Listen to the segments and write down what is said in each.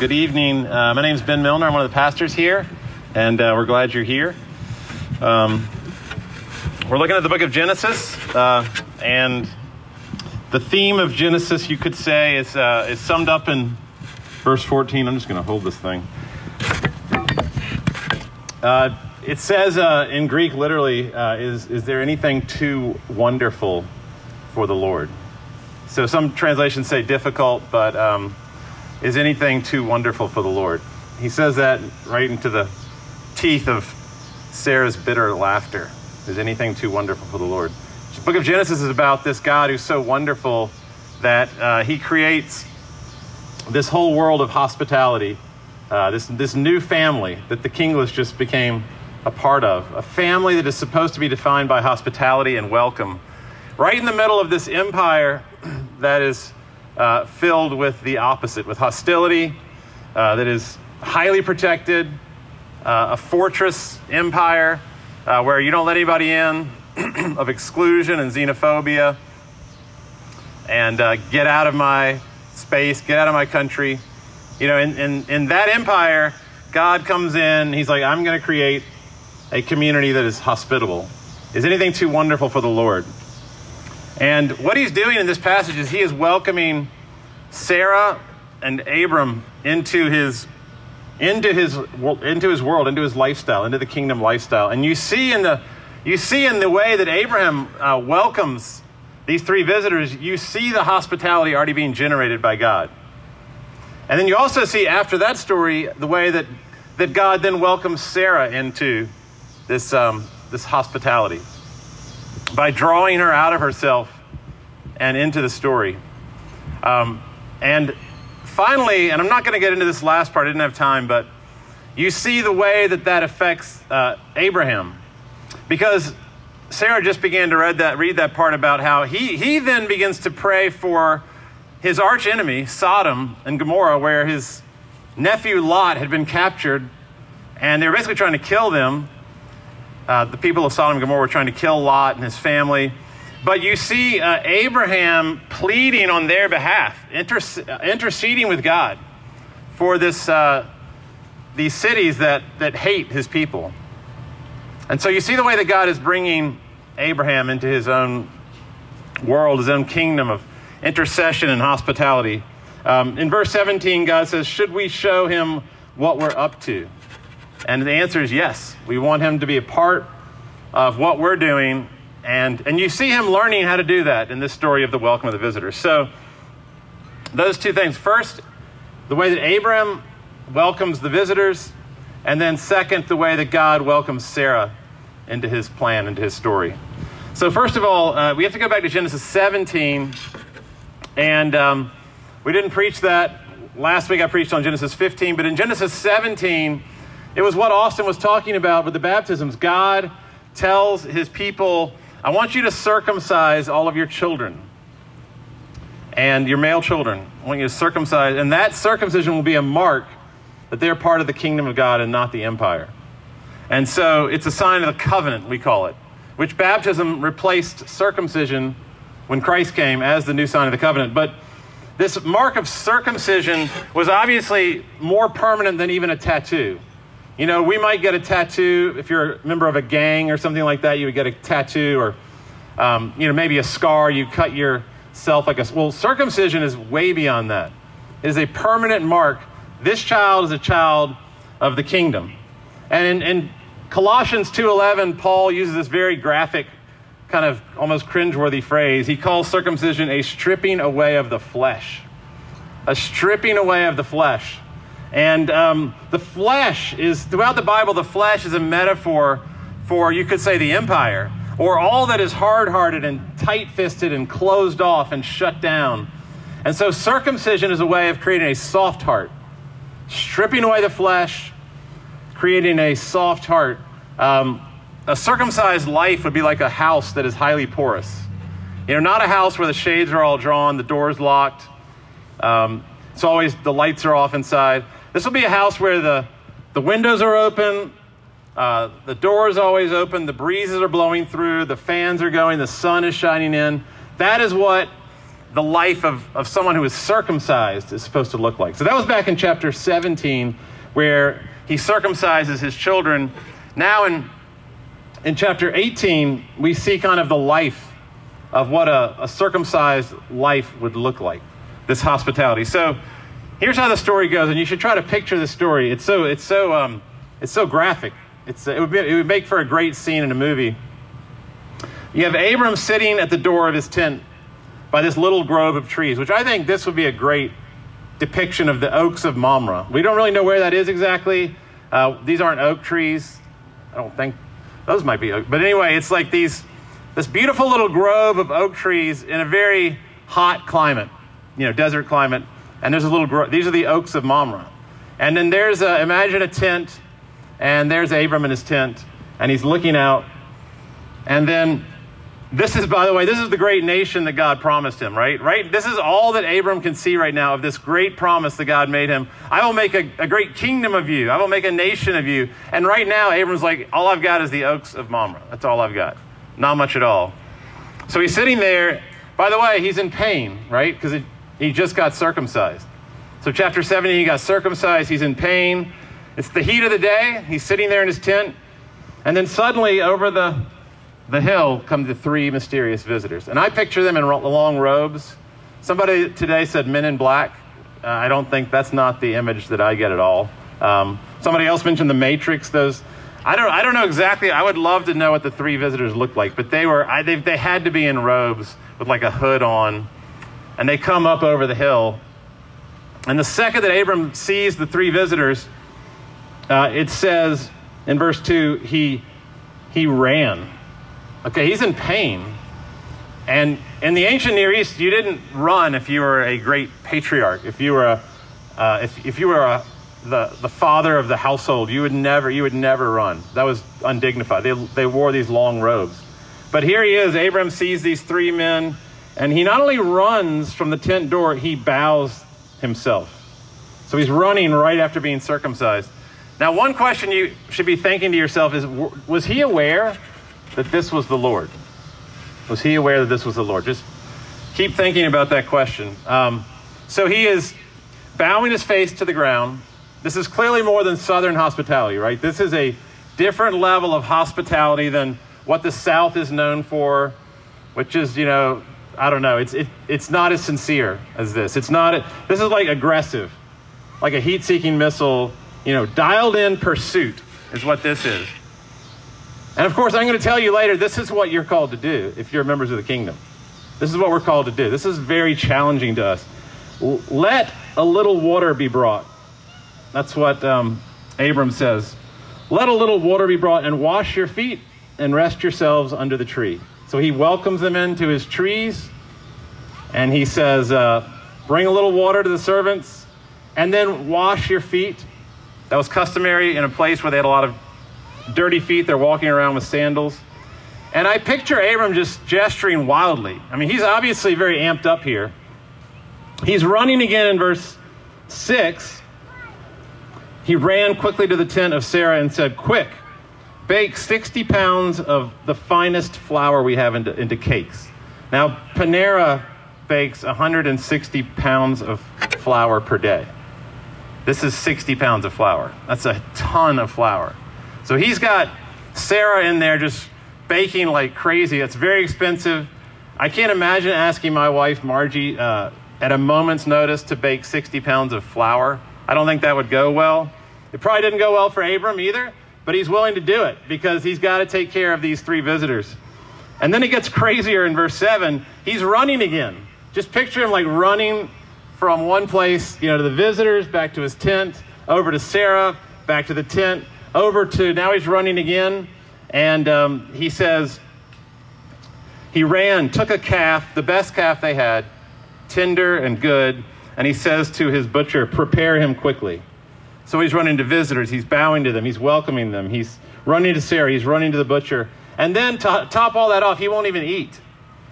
Good evening. My name is Ben Milner. I'm one of the pastors here, and we're glad you're here. We're looking at the book of Genesis, and the theme of Genesis, you could say, is summed up in verse 14. I'm just going to hold this thing. It says in Greek, literally, is there anything too wonderful for the Lord? So some translations say difficult, but... Is anything too wonderful for the Lord? He says that right into the teeth of Sarah's bitter laughter. Is anything too wonderful for the Lord? The book of Genesis is about this God who's so wonderful that he creates this whole world of hospitality, this new family that the kingless just became a part of, a family that is supposed to be defined by hospitality and welcome. Right in the middle of this empire that is filled with the opposite, with hostility that is highly protected, a fortress empire where you don't let anybody in, of exclusion and xenophobia, and get out of my space, get out of my country. You know, in that empire, God comes in, he's like, I'm going to create a community that is hospitable. Is anything too wonderful for the Lord? And what he's doing in this passage is he is welcoming Sarah and Abram into his world, into his lifestyle, into the kingdom lifestyle. And you see in the way that Abraham welcomes these three visitors, you see the hospitality already being generated by God. And then you also see after that story the way that God then welcomes Sarah into this this hospitality, by drawing her out of herself and into the story. And finally, and I'm not going to get into this last part, I didn't have time, but you see the way that affects Abraham. Because Sarah just began to read that part about how he then begins to pray for his arch enemy, Sodom and Gomorrah, where his nephew Lot had been captured, and they were basically trying to kill them. The people of Sodom and Gomorrah were trying to kill Lot and his family. But you see Abraham pleading on their behalf, interceding with God for these cities that hate his people. And so you see the way that God is bringing Abraham into his own world, his own kingdom of intercession and hospitality. In verse 17, God says, should we show him what we're up to? And the answer is yes. We want him to be a part of what we're doing. And you see him learning how to do that in this story of the welcome of the visitors. So those two things. First, the way that Abram welcomes the visitors. And then second, the way that God welcomes Sarah into his plan, into his story. So first of all, we have to go back to Genesis 17. And we didn't preach that. Last week I preached on Genesis 15. But in Genesis 17... it was what Austin was talking about with the baptisms. God tells his people, I want you to circumcise all of your children and your male children. I want you to circumcise. And that circumcision will be a mark that they're part of the kingdom of God and not the empire. And so it's a sign of the covenant, we call it, which baptism replaced circumcision when Christ came as the new sign of the covenant. But this mark of circumcision was obviously more permanent than even a tattoo. You know, we might get a tattoo. If you're a member of a gang or something like that, you would get a tattoo or maybe a scar, you cut yourself like a, well, circumcision is way beyond that. It is a permanent mark. This child is a child of the kingdom. And in Colossians 2:11, Paul uses this very graphic, kind of almost cringeworthy phrase. He calls circumcision a stripping away of the flesh. A stripping away of the flesh. And the flesh is, throughout the Bible, the flesh is a metaphor for, you could say, the empire, or all that is hard-hearted and tight-fisted and closed off and shut down. And so circumcision is a way of creating a soft heart, stripping away the flesh, creating a soft heart. A circumcised life would be like a house that is highly porous. You know, not a house where the shades are all drawn, the door's locked. It's always, the lights are off inside. This will be a house where the windows are open, the door is always open, the breezes are blowing through, the fans are going, the sun is shining in. That is what the life of someone who is circumcised is supposed to look like. So that was back in chapter 17 where he circumcises his children. Now in chapter 18, we see kind of the life of what a circumcised life would look like, this hospitality. So here's how the story goes, and you should try to picture this story. It's so graphic. It would make for a great scene in a movie. You have Abram sitting at the door of his tent by this little grove of trees, which I think this would be a great depiction of the Oaks of Mamre. We don't really know where that is exactly. These aren't oak trees. I don't think. Those might be oak. But anyway, it's like this beautiful little grove of oak trees in a very hot climate, desert climate. And there's a little grove. These are the Oaks of Mamre. And then there's imagine a tent, and there's Abram in his tent, and he's looking out. And then this is the great nation that God promised him, right? This is all that Abram can see right now of this great promise that God made him. I will make a great kingdom of you. I will make a nation of you. And right now, Abram's like, all I've got is the Oaks of Mamre. That's all I've got. Not much at all. So he's sitting there. By the way, he's in pain, right? Because he just got circumcised. So chapter 17, he got circumcised. He's in pain. It's the heat of the day. He's sitting there in his tent. And then suddenly over the hill come the three mysterious visitors. And I picture them in long robes. Somebody today said men in black. I don't think that's not the image that I get at all. Somebody else mentioned the Matrix. I don't know exactly. I would love to know what the three visitors looked like, but they had to be in robes with like a hood on. And they come up over the hill. And the second that Abram sees the three visitors, it says in verse 2, he ran. Okay, he's in pain. And in the ancient Near East, you didn't run if you were a great patriarch. If you were the father of the household, you would never run. That was undignified. They wore these long robes. But here he is. Abram sees these three men, and he not only runs from the tent door, he bows himself. So he's running right after being circumcised. Now, one question you should be thinking to yourself is, was he aware that this was the Lord? Was he aware that this was the Lord? Just keep thinking about that question. So he is bowing his face to the ground. This is clearly more than Southern hospitality, right? This is a different level of hospitality than what the South is known for, which is, I don't know. It's not as sincere as this. This is like aggressive, like a heat-seeking missile, dialed in pursuit is what this is. And of course, I'm going to tell you later, this is what you're called to do if you're members of the kingdom. This is what we're called to do. This is very challenging to us. Let a little water be brought. That's what Abram says. Let a little water be brought and wash your feet and rest yourselves under the tree. So he welcomes them into his trees. And he says, bring a little water to the servants and then wash your feet. That was customary in a place where they had a lot of dirty feet. They're walking around with sandals. And I picture Abram just gesturing wildly. I mean, he's obviously very amped up here. He's running again in verse 6. He ran quickly to the tent of Sarah and said, quick, bake 60 pounds of the finest flour we have into cakes. Now, Panera bakes 160 pounds of flour per day. This is 60 pounds of flour. That's a ton of flour. So he's got Sarah in there just baking like crazy. It's very expensive. I can't imagine asking my wife, Margie, at a moment's notice to bake 60 pounds of flour. I don't think that would go well. It probably didn't go well for Abram either, but he's willing to do it because he's got to take care of these three visitors. And then it gets crazier in verse 7. He's running again. Just picture him like running from one place, to the visitors, back to his tent, over to Sarah, back to the tent, over to, now he's running again. And he says, he ran, took a calf, the best calf they had, tender and good. And he says to his butcher, prepare him quickly. So he's running to visitors. He's bowing to them. He's welcoming them. He's running to Sarah. He's running to the butcher. And then to top all that off, he won't even eat.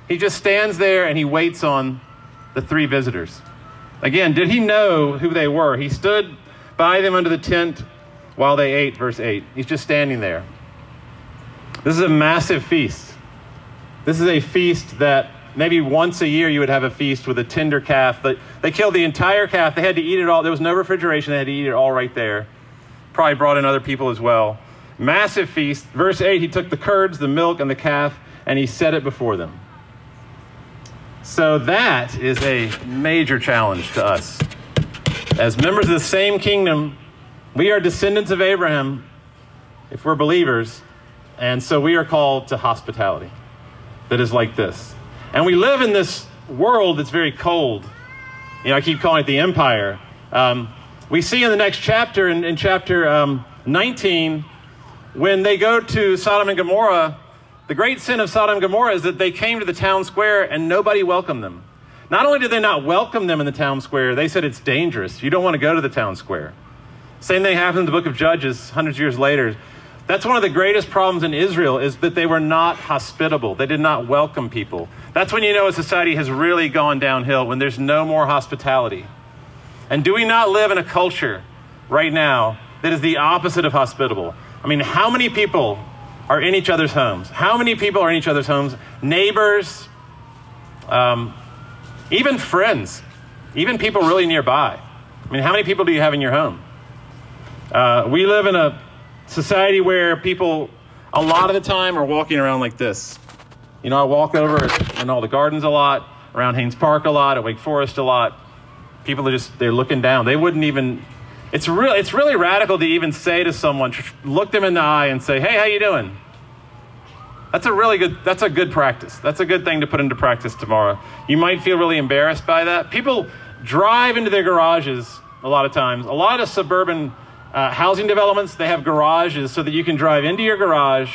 He just stands there and he waits on the three visitors. Again, did he know who they were? He stood by them under the tent while they ate, verse 8. He's just standing there. This is a massive feast. This is a feast that maybe once a year you would have a feast with a tender calf. But they killed the entire calf. They had to eat it all. There was no refrigeration. They had to eat it all right there. Probably brought in other people as well. Massive feast. Verse 8, he took the curds, the milk, and the calf, and he set it before them. So that is a major challenge to us. As members of the same kingdom, we are descendants of Abraham, if we're believers, and so we are called to hospitality that is like this. And we live in this world that's very cold. I keep calling it the empire. We see in the next chapter, in chapter 19, when they go to Sodom and Gomorrah, the great sin of Sodom and Gomorrah is that they came to the town square and nobody welcomed them. Not only did they not welcome them in the town square, they said it's dangerous. You don't want to go to the town square. Same thing happened in the book of Judges hundreds of years later. That's one of the greatest problems in Israel is that they were not hospitable. They did not welcome people. That's when you know a society has really gone downhill, when there's no more hospitality. And do we not live in a culture right now that is the opposite of hospitable? I mean, how many people are in each other's homes? How many people are in each other's homes? Neighbors, even friends, even people really nearby. I mean, how many people do you have in your home? We live in a society where people, a lot of the time, are walking around like this. I walk over in all the gardens a lot, around Haynes Park a lot, at Wake Forest a lot. People are just, they're looking down. They wouldn't even, it's really radical to even say to someone, look them in the eye and say, hey, how you doing? That's a good practice. That's a good thing to put into practice tomorrow. You might feel really embarrassed by that. People drive into their garages a lot of times. A lot of suburban housing developments, they have garages so that you can drive into your garage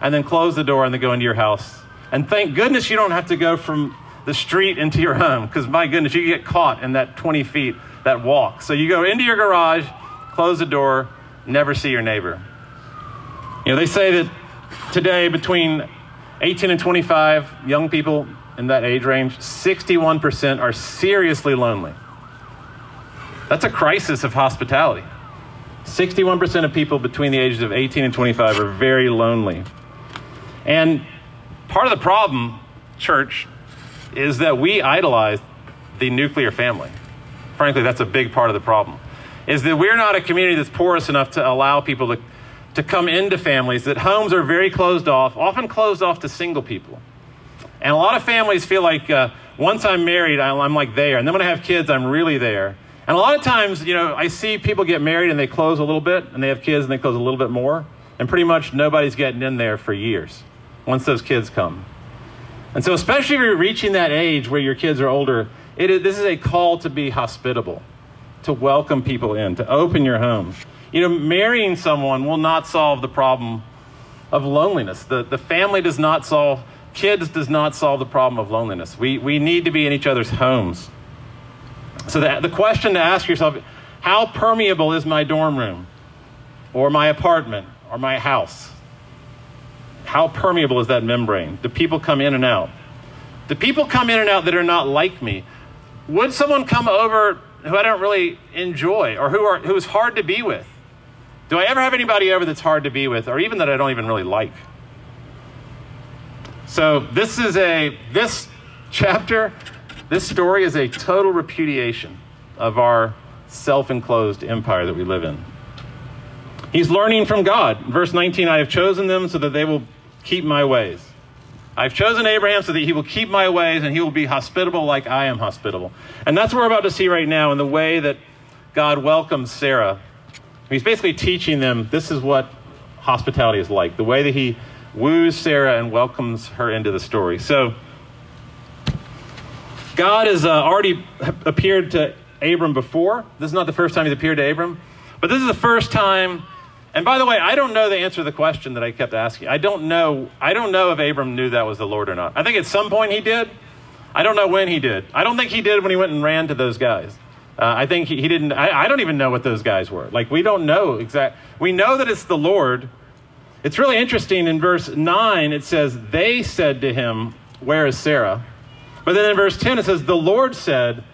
and then close the door and then go into your house. And thank goodness you don't have to go from the street into your home, because my goodness, you get caught in that 20 feet, that walk. So you go into your garage, close the door, never see your neighbor. They say that today between 18 and 25, young people in that age range, 61% are seriously lonely. That's a crisis of hospitality. 61% of people between the ages of 18 and 25 are very lonely. And part of the problem, church, is that we idolize the nuclear family. Frankly, that's a big part of the problem, is that we're not a community that's porous enough to allow people to come into families, that homes are very closed off, often closed off to single people. And a lot of families feel like, once I'm married, I'm like there, and then when I have kids, I'm really there. And a lot of times, I see people get married and they close a little bit, and they have kids and they close a little bit more, and pretty much nobody's getting in there for years once those kids come. And so especially if you're reaching that age where your kids are older, this is a call to be hospitable, to welcome people in, to open your home. Marrying someone will not solve the problem of loneliness. The family does not solve, kids does not solve the problem of loneliness. We need to be in each other's homes. So the question to ask yourself, how permeable is my dorm room or my apartment or my house? How permeable is that membrane? Do people come in and out? Do people come in and out that are not like me? Would someone come over who I don't really enjoy or who's hard to be with? Do I ever have anybody over that's hard to be with or even that I don't even really like? So this chapter, this story is a total repudiation of our self-enclosed empire that we live in. He's learning from God. Verse 19, I have chosen them so that they will keep my ways. I've chosen Abraham so that he will keep my ways and he will be hospitable like I am hospitable. And that's what we're about to see right now in the way that God welcomes Sarah. He's basically teaching them this is what hospitality is like, the way that he woos Sarah and welcomes her into the story. So God has already appeared to Abram before. This is not the first time he's appeared to Abram, but this is the first time. And by the way, I don't know the answer to the question that I kept asking. I don't know if Abram knew that was the Lord or not. I think at some point he did. I don't know when he did. I don't think he did when he went and ran to those guys. I think he didn't. I don't even know what those guys were. Like, we don't know exactly. We know that it's the Lord. It's really interesting. In verse 9, it says, they said to him, where is Sarah? But then in verse 10, it says, the Lord said,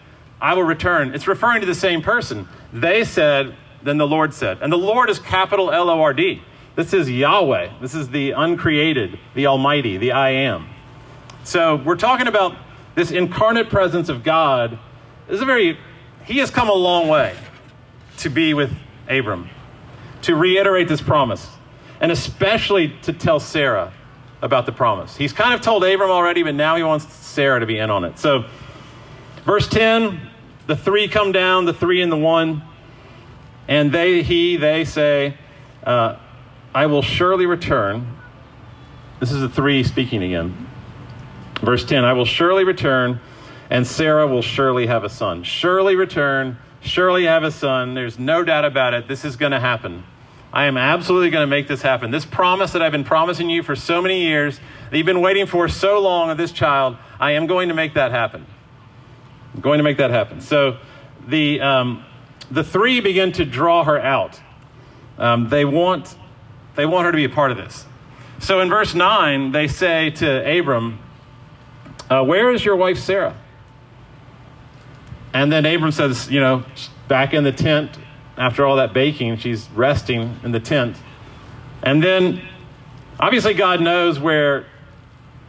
I will return. It's referring to the same person. They said, then the Lord said. And the Lord is capital L-O-R-D. This is Yahweh. This is the uncreated, the Almighty, the I Am. So we're talking about this incarnate presence of God. This is he has come a long way to be with Abram, to reiterate this promise, and especially to tell Sarah about the promise. He's kind of told Abram already, but now he wants Sarah to be in on it. So verse 10, the three come down, the three and the one. And they say, I will surely return. This is the three speaking again. Verse 10, I will surely return, and Sarah will surely have a son. Surely return, surely have a son. There's no doubt about it. This is going to happen. I am absolutely going to make this happen. This promise that I've been promising you for so many years, that you've been waiting for so long of this child, I am going to make that happen. I'm going to make that happen. So the three begin to draw her out. They want her to be a part of this. So in verse 9, they say to Abram, where is your wife Sarah? And then Abram says, back in the tent, after all that baking, she's resting in the tent. And then, obviously God knows where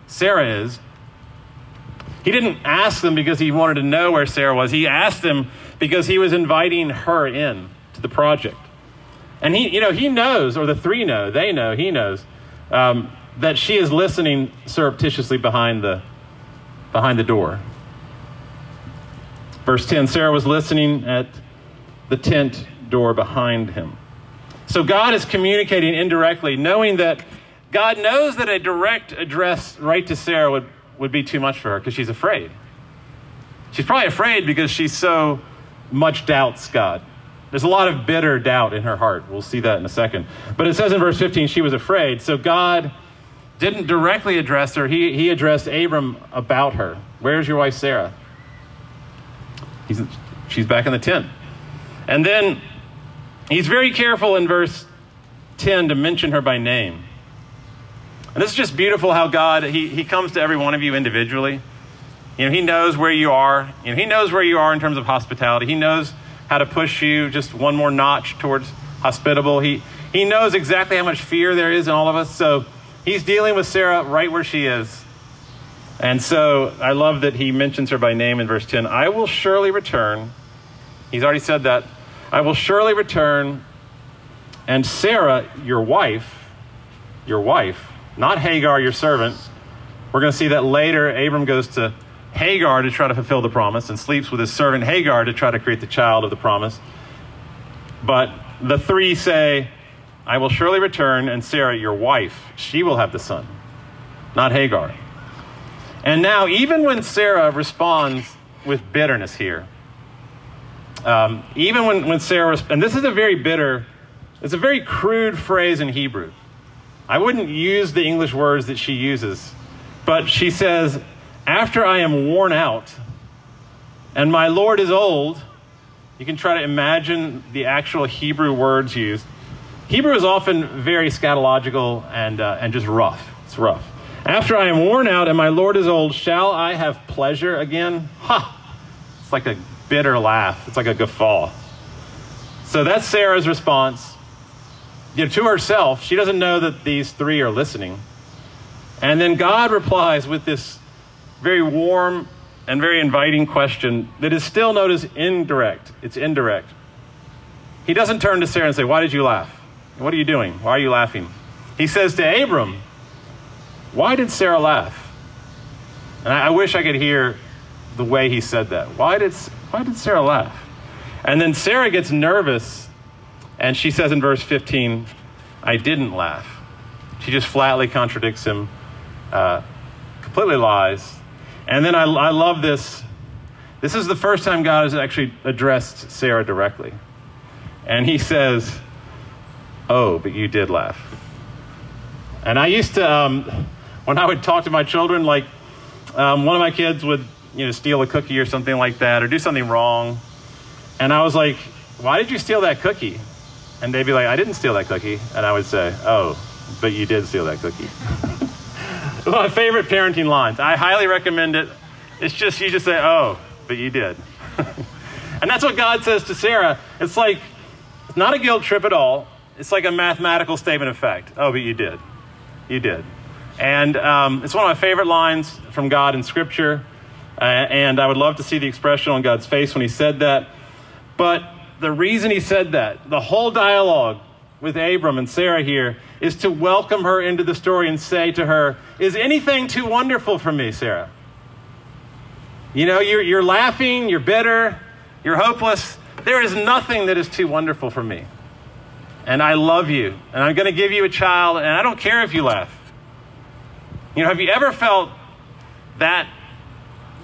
Sarah is. He didn't ask them because he wanted to know where Sarah was. He asked them because he was inviting her in to the project. And he knows, or the three know, they know, he knows, that she is listening surreptitiously behind the door. Verse 10, Sarah was listening at the tent door behind him. So God is communicating indirectly, knowing that God knows that a direct address right to Sarah would be too much for her because she's afraid. She's probably afraid because she so much doubts God. There's a lot of bitter doubt in her heart. We'll see that in a second. But it says in verse 15, she was afraid. So God didn't directly address her. He addressed Abram about her. Where's your wife, Sarah? She's back in the tent. And then he's very careful in verse 10 to mention her by name. And this is just beautiful how God, he comes to every one of you individually. He knows where you are. He knows where you are in terms of hospitality. He knows how to push you just one more notch towards hospitable. He knows exactly how much fear there is in all of us. So he's dealing with Sarah right where she is. And so I love that he mentions her by name in verse 10. I will surely return. He's already said that. I will surely return. And Sarah, your wife, not Hagar, your servant. We're going to see that later. Abram goes to Hagar to try to fulfill the promise and sleeps with his servant Hagar to try to create the child of the promise. But the three say, I will surely return, and Sarah, your wife, she will have the son, not Hagar. And now, even when Sarah responds with bitterness here, even when Sarah, and this is it's a very crude phrase in Hebrew. I wouldn't use the English words that she uses, but she says, after I am worn out and my Lord is old, you can try to imagine the actual Hebrew words used. Hebrew is often very scatological and just rough. It's rough. After I am worn out and my Lord is old, shall I have pleasure again? Ha! It's like a bitter laugh. It's like a guffaw. So that's Sarah's response. To herself. She doesn't know that these three are listening. And then God replies with this very warm and very inviting question that is still, notice, indirect. It's indirect. He doesn't turn to Sarah and say, why did you laugh? What are you doing? Why are you laughing? He says to Abram, Why did Sarah laugh? And I wish I could hear the way he said that. Why did Sarah laugh? And then Sarah gets nervous, and she says in verse 15, I didn't laugh. She just flatly contradicts him, completely lies. And then I love this. This is the first time God has actually addressed Sarah directly. And he says, oh, but you did laugh. And I used to, when I would talk to my children, like one of my kids would, steal a cookie or something like that, or do something wrong. And I was like, why did you steal that cookie? And they'd be like, I didn't steal that cookie. And I would say, oh, but you did steal that cookie. My favorite parenting lines. I highly recommend it. It's just, you just say, oh, but you did. And that's what God says to Sarah. It's like, it's not a guilt trip at all. It's like a mathematical statement of fact. Oh, but you did. You did. And it's one of my favorite lines from God in Scripture. And I would love to see the expression on God's face when he said that. But the reason he said that, the whole dialogue with Abram and Sarah here, is to welcome her into the story and say to her, is anything too wonderful for me, Sarah? You're laughing, you're bitter, you're hopeless. There is nothing that is too wonderful for me. And I love you, and I'm going to give you a child, and I don't care if you laugh. Have you ever felt that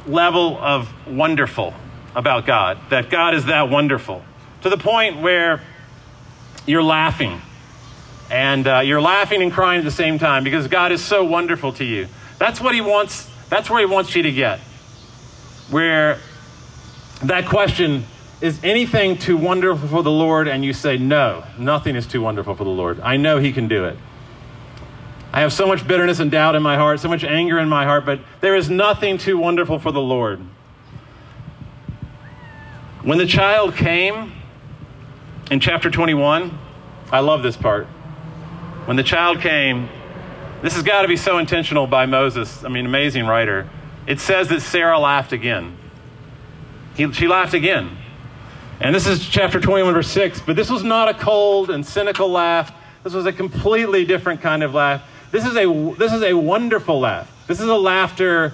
level of wonderful about God, that God is that wonderful, to the point where you're laughing, and you're laughing and crying at the same time because God is so wonderful to you? That's what he wants. That's where he wants you to get, where that question, is anything too wonderful for the Lord? And you say, no, nothing is too wonderful for the Lord. I know he can do it. I have so much bitterness and doubt in my heart, so much anger in my heart, but there is nothing too wonderful for the Lord. When the child came in chapter 21, I love this part. When the child came, this has got to be so intentional by Moses. I mean, amazing writer. It says that Sarah laughed again. She laughed again. And this is chapter 21, verse 6. But this was not a cold and cynical laugh. This was a completely different kind of laugh. This is a wonderful laugh. This is a laughter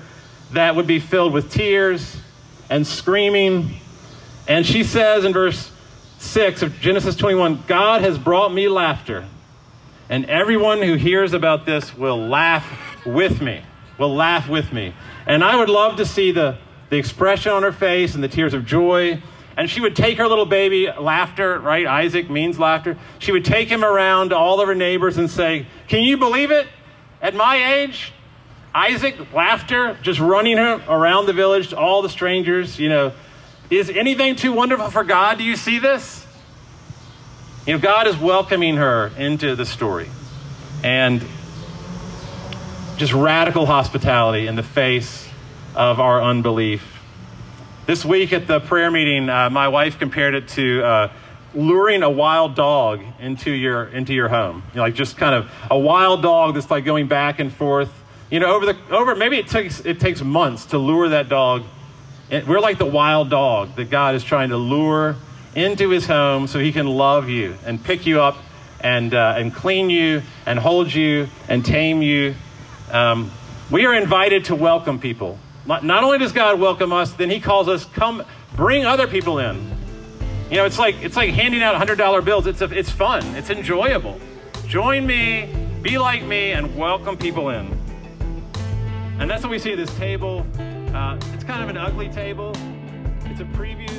that would be filled with tears and screaming. And she says in verse 6 of Genesis 21, God has brought me laughter, and everyone who hears about this will laugh with me, will laugh with me. And I would love to see the expression on her face and the tears of joy. And she would take her little baby, laughter, right? Isaac means laughter. She would take him around to all of her neighbors and say, can you believe it? At my age, Isaac, laughter, just running her around the village to all the strangers, Is anything too wonderful for God? Do you see this? God is welcoming her into the story. And just radical hospitality in the face of our unbelief. This week at the prayer meeting, my wife compared it to luring a wild dog into your home. Just kind of a wild dog that's like going back and forth. Maybe it takes months to lure that dog. We're like the wild dog that God is trying to lure into his home so he can love you and pick you up and clean you and hold you and tame you. We are invited to welcome people. Not only does God welcome us, then he calls us, come, bring other people in. It's like handing out $100 bills. It's fun. It's enjoyable. Join me, be like me, and welcome people in. And that's what we see at this table. It's kind of an ugly table. It's a preview.